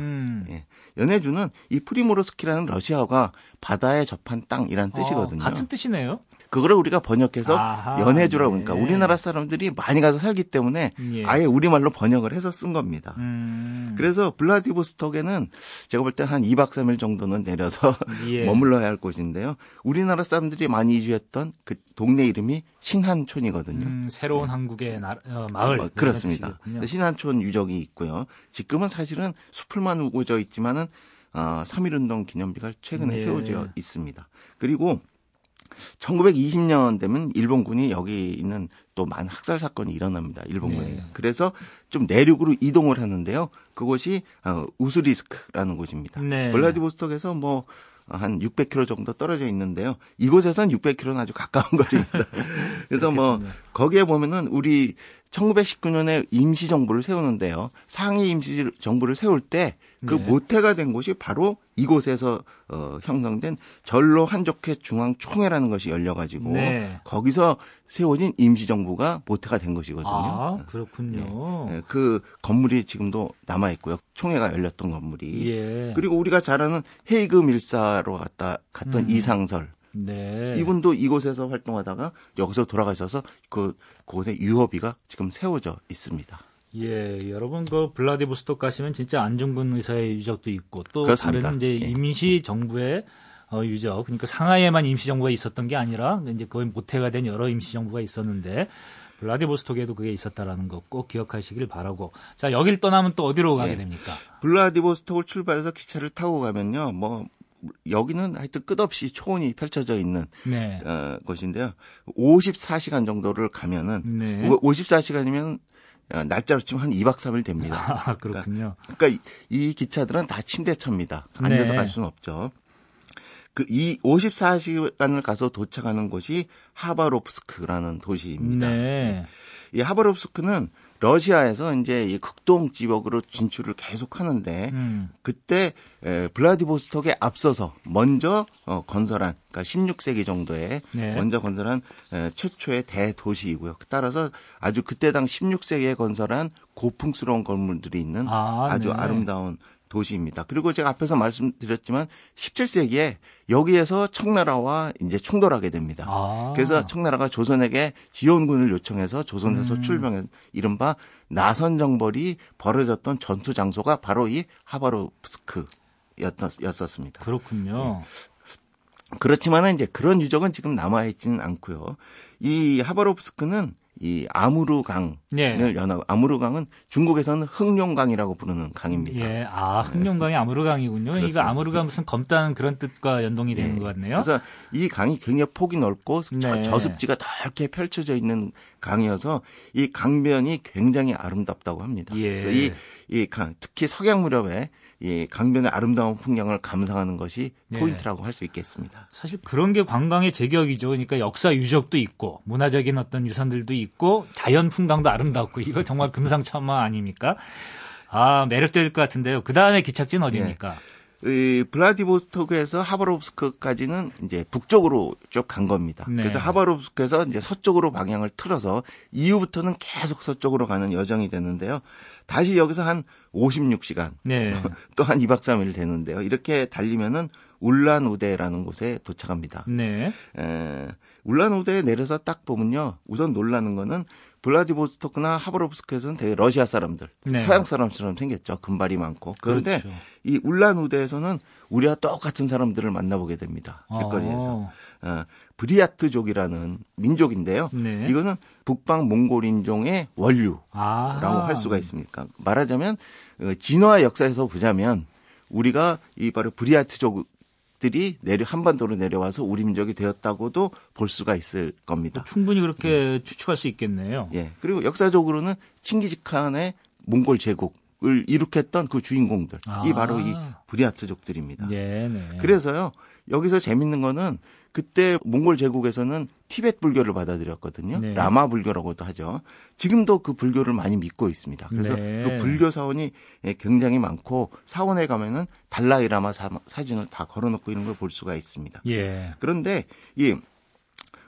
예. 연해주는 이 프리모르스키라는 러시아어가 바다에 접한 땅이란 뜻이거든요. 같은 뜻이네요. 그거를 우리가 번역해서 아하, 연해주라고 그러니까 네. 우리나라 사람들이 많이 가서 살기 때문에 예. 아예 우리말로 번역을 해서 쓴 겁니다. 그래서 블라디보스톡에는 제가 볼 때 한 2박 3일 정도는 내려서 예. 머물러야 할 곳인데요. 우리나라 사람들이 많이 이주했던 그 동네 이름이 신한촌이거든요. 새로운 네. 한국의 마을. 그렇습니다. 신한촌 유적이 있고요. 지금은 사실은 숲을만 우거져 있지만은 3.1운동 기념비가 최근에 네. 세워져 있습니다. 그리고 1920년 되면 일본군이 여기 있는 또 많은 학살 사건이 일어납니다. 일본군에. 네. 그래서 좀 내륙으로 이동을 하는데요. 그곳이 우스리스크라는 곳입니다. 네. 블라디보스톡에서 뭐 한 600km 정도 떨어져 있는데요. 이곳에선 600km는 아주 가까운 거리입니다. 그래서 뭐 거기에 보면은 우리 1919년에 임시 정부를 세우는데요. 상해 임시 정부를 세울 때 그 네. 모태가 된 곳이 바로 이곳에서 형성된 전로 한족회 중앙 총회라는 것이 열려가지고 네. 거기서 세워진 임시 정부가 모태가 된 것이거든요. 아, 그렇군요. 예. 그 건물이 지금도 남아 있고요. 총회가 열렸던 건물이. 예. 그리고 우리가 잘 아는 헤이그 밀사로 갔던 이상설. 네. 이분도 이곳에서 활동하다가 여기서 돌아가셔서 그곳에 유허비가 지금 세워져 있습니다. 예, 여러분 그 블라디보스톡 가시면 진짜 안중근 의사의 유적도 있고 또 그렇습니다. 다른 이제 임시 정부의 유적. 그러니까 상하이에만 임시 정부가 있었던 게 아니라 이제 거의 모태가 된 여러 임시 정부가 있었는데 블라디보스톡에도 그게 있었다라는 거 꼭 기억하시길 바라고. 자, 여길 떠나면 또 어디로 가게 예. 됩니까? 블라디보스톡을 출발해서 기차를 타고 가면요. 뭐 여기는 하여튼 끝없이 초원이 펼쳐져 있는 네. 곳인데요. 54시간 정도를 가면은 네. 54시간이면 날짜로 치면 한 2박 3일 됩니다. 아, 그렇군요. 그러니까 이 기차들은 다 침대차입니다. 앉아서 네. 갈 수는 없죠. 그 이 54시간을 가서 도착하는 곳이 하바롭스크라는 도시입니다. 네. 이 하바롭스크는 러시아에서 이제 이 극동 지역으로 진출을 계속 하는데 그때 블라디보스톡에 앞서서 먼저 건설한 그러니까 16세기 정도에 네. 먼저 건설한 최초의 대도시이고요. 따라서 아주 그때 당 16세기에 건설한 고풍스러운 건물들이 있는 아주 네. 아름다운 도시입니다. 그리고 제가 앞에서 말씀드렸지만 17세기에 여기에서 청나라와 이제 충돌하게 됩니다. 아. 그래서 청나라가 조선에게 지원군을 요청해서 조선에서 출병한 이른바 나선정벌이 벌어졌던 전투 장소가 바로 이 하바롭스크였었습니다. 그렇군요. 네. 그렇지만은 이제 그런 유적은 지금 남아 있지는 않고요. 이 하바롭스크는 이 아무르 강을 연하고, 아무르 강은 중국에서는 흑룡강이라고 부르는 강입니다. 예, 아, 흑룡강이 아무르 강이군요. 이거 아무르가 무슨 검단 그런 뜻과 연동이 되는 것 같네요. 그래서 이 강이 굉장히 폭이 넓고 저습지가 넓게 펼쳐져 있는 강이어서 이 강변이 굉장히 아름답다고 합니다. 예. 그래서 이 강, 특히 석양 무렵에 이 강변의 아름다운 풍경을 감상하는 것이 포인트라고 할 수 있겠습니다. 사실 그런 게 관광의 제격이죠. 그러니까 역사 유적도 있고 문화적인 어떤 유산들도 있고 자연 풍광도 아름답고 이거 정말 금상첨화 아닙니까? 아, 매력적일 것 같은데요. 그 다음에 기착지는 어디입니까? 이 블라디보스톡에서 하바롭스크까지는 이제 북쪽으로 쭉 간 겁니다. 네. 그래서 하바롭스크에서 이제 서쪽으로 방향을 틀어서 이후부터는 계속 서쪽으로 가는 여정이 되는데요. 다시 여기서 한 56시간, 또 한 2박 3일 되는데요. 이렇게 달리면은 울란우데라는 곳에 도착합니다. 네. 울란우데에 내려서 딱 보면요. 우선 놀라는 거는 블라디보스토크나 하바롭스크에서는 되게 러시아 사람들, 서양 사람처럼 생겼죠. 금발이 많고. 그런데 이 울란우데에서는 우리와 똑같은 사람들을 만나보게 됩니다. 길거리에서. 브리아트족이라는 민족인데요. 이거는 북방 몽골인종의 원류라고 할 수가 있습니까? 말하자면 진화 역사에서 보자면 우리가 이 바로 브리아트족 들이 한반도로 내려와서 우리 민족이 되었다고도 볼 수가 있을 겁니다. 충분히 그렇게 추측할 수 있겠네요. 예. 그리고 역사적으로는 칭기즈칸의 몽골 제국을 일으켰던 그 주인공들, 이 바로 이 브리아트족들입니다. 네네. 그래서요, 여기서 재밌는 거는 그때 몽골 제국에서는 티벳 불교를 받아들였거든요. 라마 불교라고도 하죠. 지금도 그 불교를 많이 믿고 있습니다. 그래서 그 불교 사원이 굉장히 많고 사원에 가면은 달라이 라마 사진을 다 걸어놓고 있는 걸 볼 수가 있습니다. 그런데 이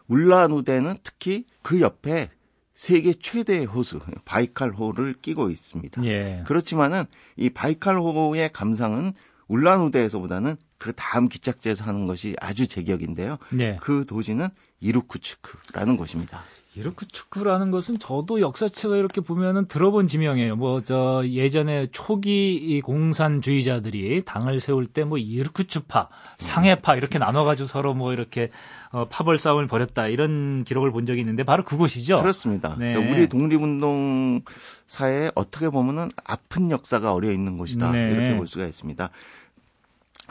울란우데는 특히 그 옆에 세계 최대의 호수 바이칼호를 끼고 있습니다. 그렇지만은 이 바이칼호의 감상은 울란우데에서보다는 그 다음 기착지에서 하는 것이 아주 제격인데요. 그 도시는 이루크츠크라는 곳입니다. 이루크츠크라는 것은 저도 역사책을 이렇게 보면은 들어본 지명이에요. 뭐 저 예전에 초기 공산주의자들이 당을 세울 때 뭐 이루크츠파, 상해파 이렇게 나눠가지고 서로 뭐 이렇게 파벌 싸움을 벌였다 이런 기록을 본 적이 있는데 바로 그곳이죠. 그렇습니다. 우리 독립운동사에 어떻게 보면은 아픈 역사가 어려 있는 곳이다 이렇게 볼 수가 있습니다.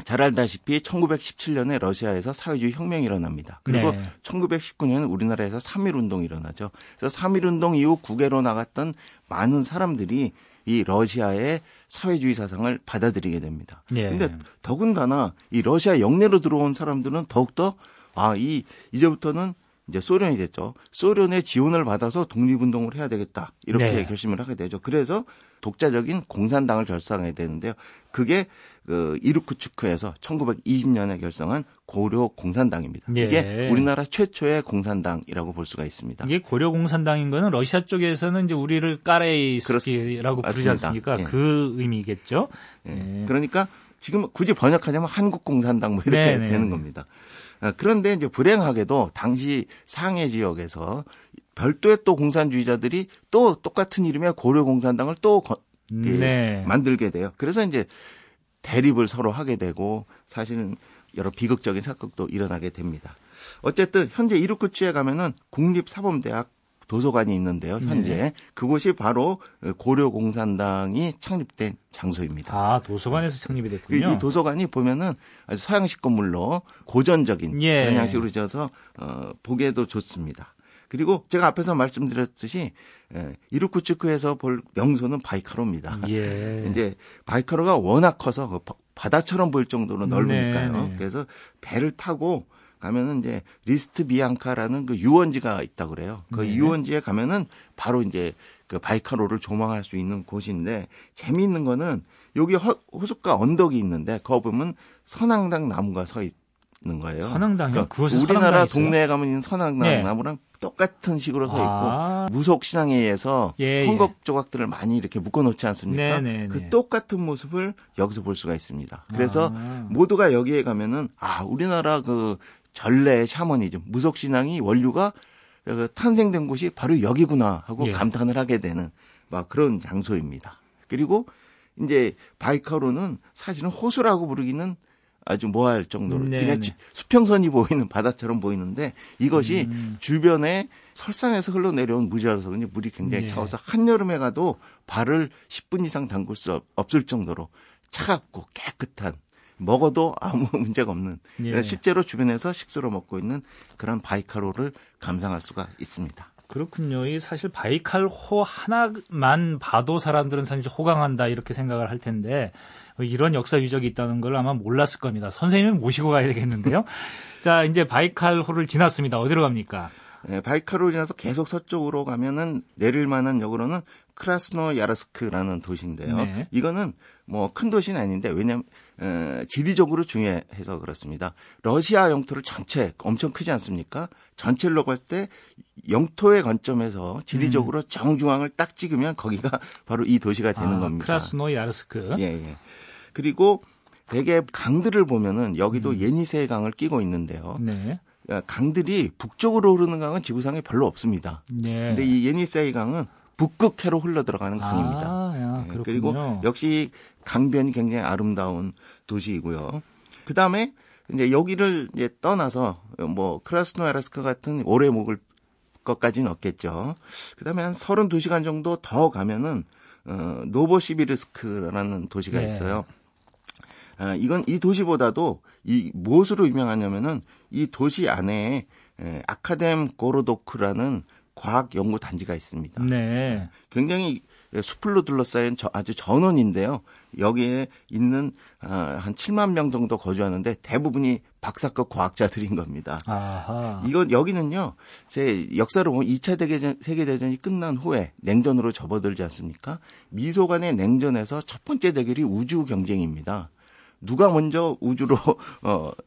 잘 알다시피 1917년에 러시아에서 사회주의 혁명이 일어납니다. 그리고 1919년 우리나라에서 3.1운동이 일어나죠. 그래서 3.1운동 이후 국외로 나갔던 많은 사람들이 이 러시아의 사회주의 사상을 받아들이게 됩니다. 근데 더군다나 이 러시아 영내로 들어온 사람들은 더욱더 이제부터는 이제 소련이 됐죠. 소련의 지원을 받아서 독립운동을 해야 되겠다. 이렇게 결심을 하게 되죠. 그래서 독자적인 공산당을 결성해야 되는데요. 그게 그 이루크츠크에서 1920년에 결성한 고려 공산당입니다. 이게 우리나라 최초의 공산당이라고 볼 수가 있습니다. 이게 고려 공산당인 거는 러시아 쪽에서는 이제 우리를 까레이스키라고 부르지 않습니까? 그 의미겠죠. 그러니까 지금 굳이 번역하자면 한국공산당 뭐 이렇게 되는 겁니다. 그런데 이제 불행하게도 당시 상해 지역에서 별도의 또 공산주의자들이 또 똑같은 이름의 고려공산당을 또 만들게 돼요. 그래서 이제 대립을 서로 하게 되고 사실은 여러 비극적인 사건도 일어나게 됩니다. 어쨌든 현재 이루크츠에 가면은 국립사범대학 도서관이 있는데요. 현재 그곳이 바로 고려공산당이 창립된 장소입니다. 아, 도서관에서 창립이 됐군요. 이 도서관이 보면은 아주 서양식 건물로 고전적인 그런 양식으로 지어서 보기에도 좋습니다. 그리고 제가 앞에서 말씀드렸듯이 이루크츠크에서 볼 명소는 바이카로입니다. 이제 바이카로가 워낙 커서 바다처럼 보일 정도로 넓으니까요. 그래서 배를 타고 가면은 이제 리스트비앙카라는 그 유원지가 있다 그래요. 그 유원지에 가면은 바로 이제 그 바이칼호를 조망할 수 있는 곳인데 재미있는 거는 여기 호숫가 언덕이 있는데 거기 보면 선앙당 나무가 서 있는 거예요. 선앙당이요? 그러니까 그것은 우리나라 동네에 가면 있는 선앙당 나무랑 똑같은 식으로 서 있고 무속 신앙에 의해서 헝겊 조각들을 많이 이렇게 묶어놓지 않습니까? 그 똑같은 모습을 여기서 볼 수가 있습니다. 그래서 모두가 여기에 가면은 우리나라 그 전래의 샤머니즘, 무속 신앙이 원류가 탄생된 곳이 바로 여기구나 하고 감탄을 하게 되는 막 그런 장소입니다. 그리고 이제 바이카로는 사실은 호수라고 부르기는 아주 모호할 정도로 네네. 그냥 수평선이 보이는 바다처럼 보이는데 이것이 주변에 설산에서 흘러내려온 물이라서 물이 굉장히 네. 차워서 한여름에 가도 발을 10분 이상 담글 수 없을 정도로 차갑고 깨끗한 먹어도 아무 문제가 없는 예. 실제로 주변에서 식수로 먹고 있는 그런 바이칼호를 감상할 수가 있습니다. 그렇군요. 이 사실 바이칼호 하나만 봐도 사람들은 사실 호강한다 이렇게 생각을 할 텐데 이런 역사 유적이 있다는 걸 아마 몰랐을 겁니다. 선생님을 모시고 가야 되겠는데요. 자, 이제 바이칼호를 지났습니다. 어디로 갑니까? 네, 바이칼호를 지나서 계속 서쪽으로 가면은 내릴 만한 역으로는 크라스노야르스크라는 도시인데요. 네. 이거는 뭐 큰 도시는 아닌데 왜냐면 지리적으로 중요해서 그렇습니다. 러시아 영토를 전체 엄청 크지 않습니까? 전체를 놓고 봤을 때 영토의 관점에서 지리적으로 정중앙을 딱 찍으면 거기가 바로 이 도시가 되는 겁니다. 크라스노야르스크. 예. 그리고 대개 강들을 보면은 여기도 예니세이 강을 끼고 있는데요. 네. 강들이 북쪽으로 흐르는 강은 지구상에 별로 없습니다. 그런데 네. 이 예니세이 강은 북극해로 흘러들어가는 강입니다. 네, 그리고 역시 강변이 굉장히 아름다운 도시이고요. 그 다음에 이제 여기를 이제 떠나서 뭐 크라스노야르스크 같은 오래 묵을 것까지는 없겠죠. 그 다음에 한 32시간 정도 더 가면은 노보시비르스크라는 도시가 네. 있어요. 이건 이 도시보다도 이 무엇으로 유명하냐면은 이 도시 안에 아카뎀 고로도크라는 과학 연구 단지가 있습니다. 네. 굉장히 수풀로 둘러싸인 아주 전원인데요. 여기에 있는 한 7만 명 정도 거주하는데 대부분이 박사급 과학자들인 겁니다. 아하. 이건 여기는요. 제 역사로 보면 2차 세계대전이 끝난 후에 냉전으로 접어들지 않습니까? 미소간의 냉전에서 첫 번째 대결이 우주 경쟁입니다. 누가 먼저 우주로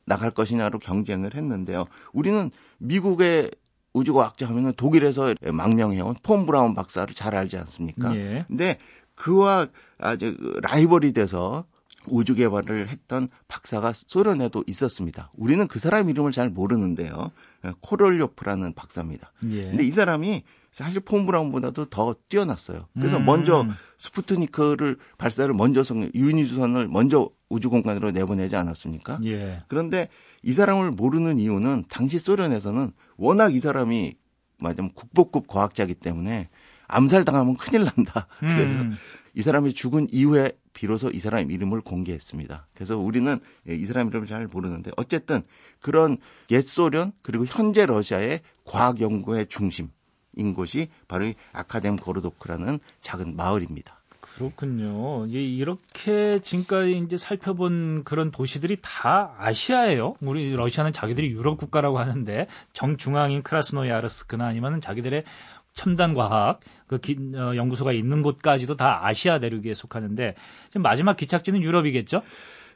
나갈 것이냐로 경쟁을 했는데요. 우리는 미국의 우주과학자 하면은 독일에서 망명해온 폼브라운 박사를 잘 알지 않습니까? 예. 근데 그와 아주 라이벌이 돼서 우주 개발을 했던 박사가 소련에도 있었습니다. 우리는 그 사람 이름을 잘 모르는데요. 코롤요프라는 박사입니다. 예. 근데 이 사람이 사실 폼브라운보다도 더 뛰어났어요. 그래서 먼저 스푸트니크를 발사를 먼저 유인우주선을 먼저 우주 공간으로 내보내지 않았습니까? 예. 그런데 이 사람을 모르는 이유는 당시 소련에서는 워낙 이 사람이 맞으면 국보급 과학자이기 때문에 암살당하면 큰일 난다. 그래서 이 사람이 죽은 이후에 비로소 이 사람 이름을 공개했습니다. 그래서 우리는 이 사람 이름을 잘 모르는데 어쨌든 그런 옛 소련 그리고 현재 러시아의 과학 연구의 중심인 곳이 바로 이 아카뎀 고르도크라는 작은 마을입니다. 그렇군요. 이렇게 지금까지 이제 살펴본 그런 도시들이 다 아시아예요. 우리 러시아는 자기들이 유럽 국가라고 하는데 정중앙인 크라스노야르스크나 아니면은 자기들의 첨단 과학 그 연구소가 있는 곳까지도 다 아시아 대륙에 속하는데 지금 마지막 기착지는 유럽이겠죠?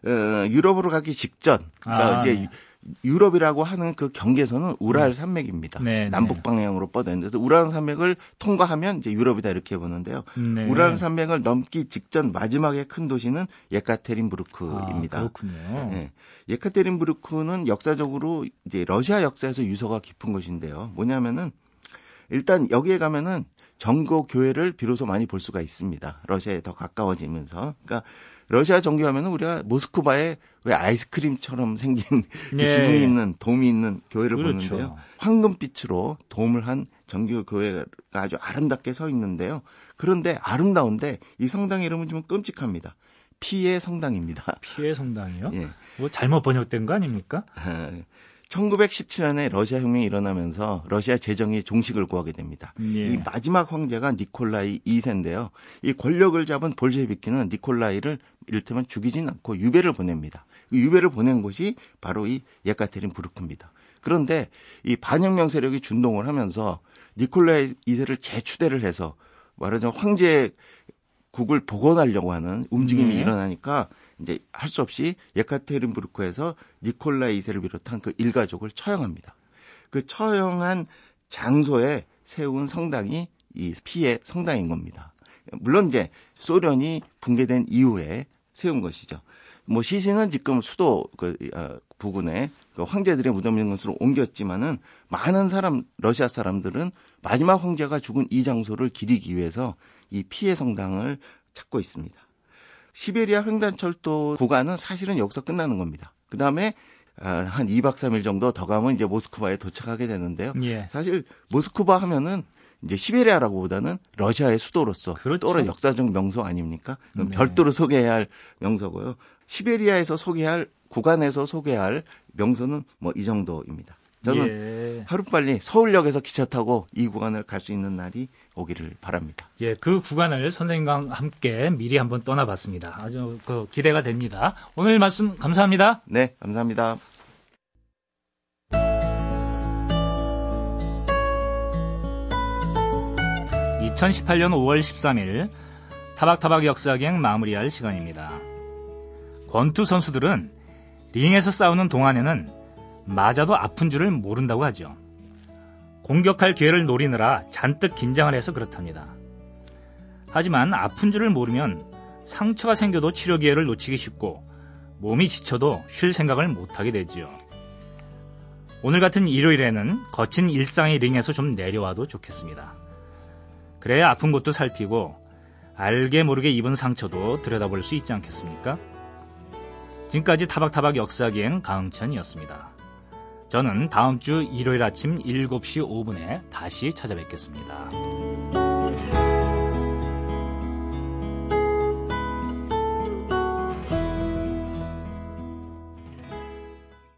유럽으로 가기 직전. 그러니까 이제 유럽이라고 하는 그 경계선은 우랄 산맥입니다. 네, 남북 방향으로 뻗어 있는데 우랄 산맥을 통과하면 이제 유럽이다 이렇게 보는데요. 네. 우랄 산맥을 넘기 직전 마지막에 큰 도시는 예카테린부르크입니다. 그렇군요. 네. 예카테린부르크는 역사적으로 이제 러시아 역사에서 유서가 깊은 곳인데요. 뭐냐면은 일단 여기에 가면은 정교 교회를 비로소 많이 볼 수가 있습니다. 러시아에 더 가까워지면서. 그러니까 러시아 정교 하면은 우리가 모스크바에 왜 아이스크림처럼 생긴 예. 지붕이 있는 돔이 있는 교회를 그렇죠. 보는데요. 황금빛으로 돔을 한 정교 교회가 아주 아름답게 서 있는데요. 그런데 아름다운데 이 성당 이름은 좀 끔찍합니다. 피의 성당입니다. 피의 성당이요? 예. 뭐 잘못 번역된 거 아닙니까? 1917년에 러시아 혁명이 일어나면서 러시아 재정이 종식을 구하게 됩니다. 예. 이 마지막 황제가 니콜라이 2세인데요. 이 권력을 잡은 볼셰비키는 니콜라이를 이를테면 죽이진 않고 유배를 보냅니다. 유배를 보낸 곳이 바로 이 예카테린부르크입니다. 그런데 이 반혁명 세력이 준동을 하면서 니콜라이 2세를 재추대를 해서 말하자면 황제 국을 복원하려고 하는 움직임이 일어나니까 이제 할 수 없이 예카테린부르크에서 니콜라이 2세를 비롯한 그 일가족을 처형합니다. 그 처형한 장소에 세운 성당이 이 피의 성당인 겁니다. 물론 이제 소련이 붕괴된 이후에 세운 것이죠. 뭐 시신은 지금 수도 부근에 그 황제들의 무덤 있는 곳으로 옮겼지만은 많은 러시아 사람들은 마지막 황제가 죽은 이 장소를 기리기 위해서 이 피의 성당을 찾고 있습니다. 시베리아 횡단철도 구간은 사실은 여기서 끝나는 겁니다. 그 다음에 한 2박 3일 정도 더 가면 이제 모스크바에 도착하게 되는데요. 예. 사실 모스크바 하면은 이제 시베리아라고보다는 러시아의 수도로서 그렇죠. 또는 역사적 명소 아닙니까? 그럼 네. 별도로 소개해야 할 명소고요. 시베리아에서 소개할 구간에서 소개할 명소는 뭐 이 정도입니다. 저는 예. 하루빨리 서울역에서 기차 타고 이 구간을 갈 수 있는 날이 오기를 바랍니다. 예, 그 구간을 선생님과 함께 미리 한번 떠나봤습니다. 아주 그 기대가 됩니다. 오늘 말씀 감사합니다. 네, 감사합니다. (2018년 5월 13일) 타박타박 역사기행 마무리할 시간입니다. 권투 선수들은 링에서 싸우는 동안에는 맞아도 아픈 줄을 모른다고 하죠. 공격할 기회를 노리느라 잔뜩 긴장을 해서 그렇답니다. 하지만 아픈 줄을 모르면 상처가 생겨도 치료 기회를 놓치기 쉽고 몸이 지쳐도 쉴 생각을 못하게 되지요. 오늘 같은 일요일에는 거친 일상의 링에서 좀 내려와도 좋겠습니다. 그래야 아픈 곳도 살피고 알게 모르게 입은 상처도 들여다볼 수 있지 않겠습니까? 지금까지 타박타박 역사기행 강흥천이었습니다. 저는 다음 주 일요일 아침 7시 5분에 다시 찾아뵙겠습니다.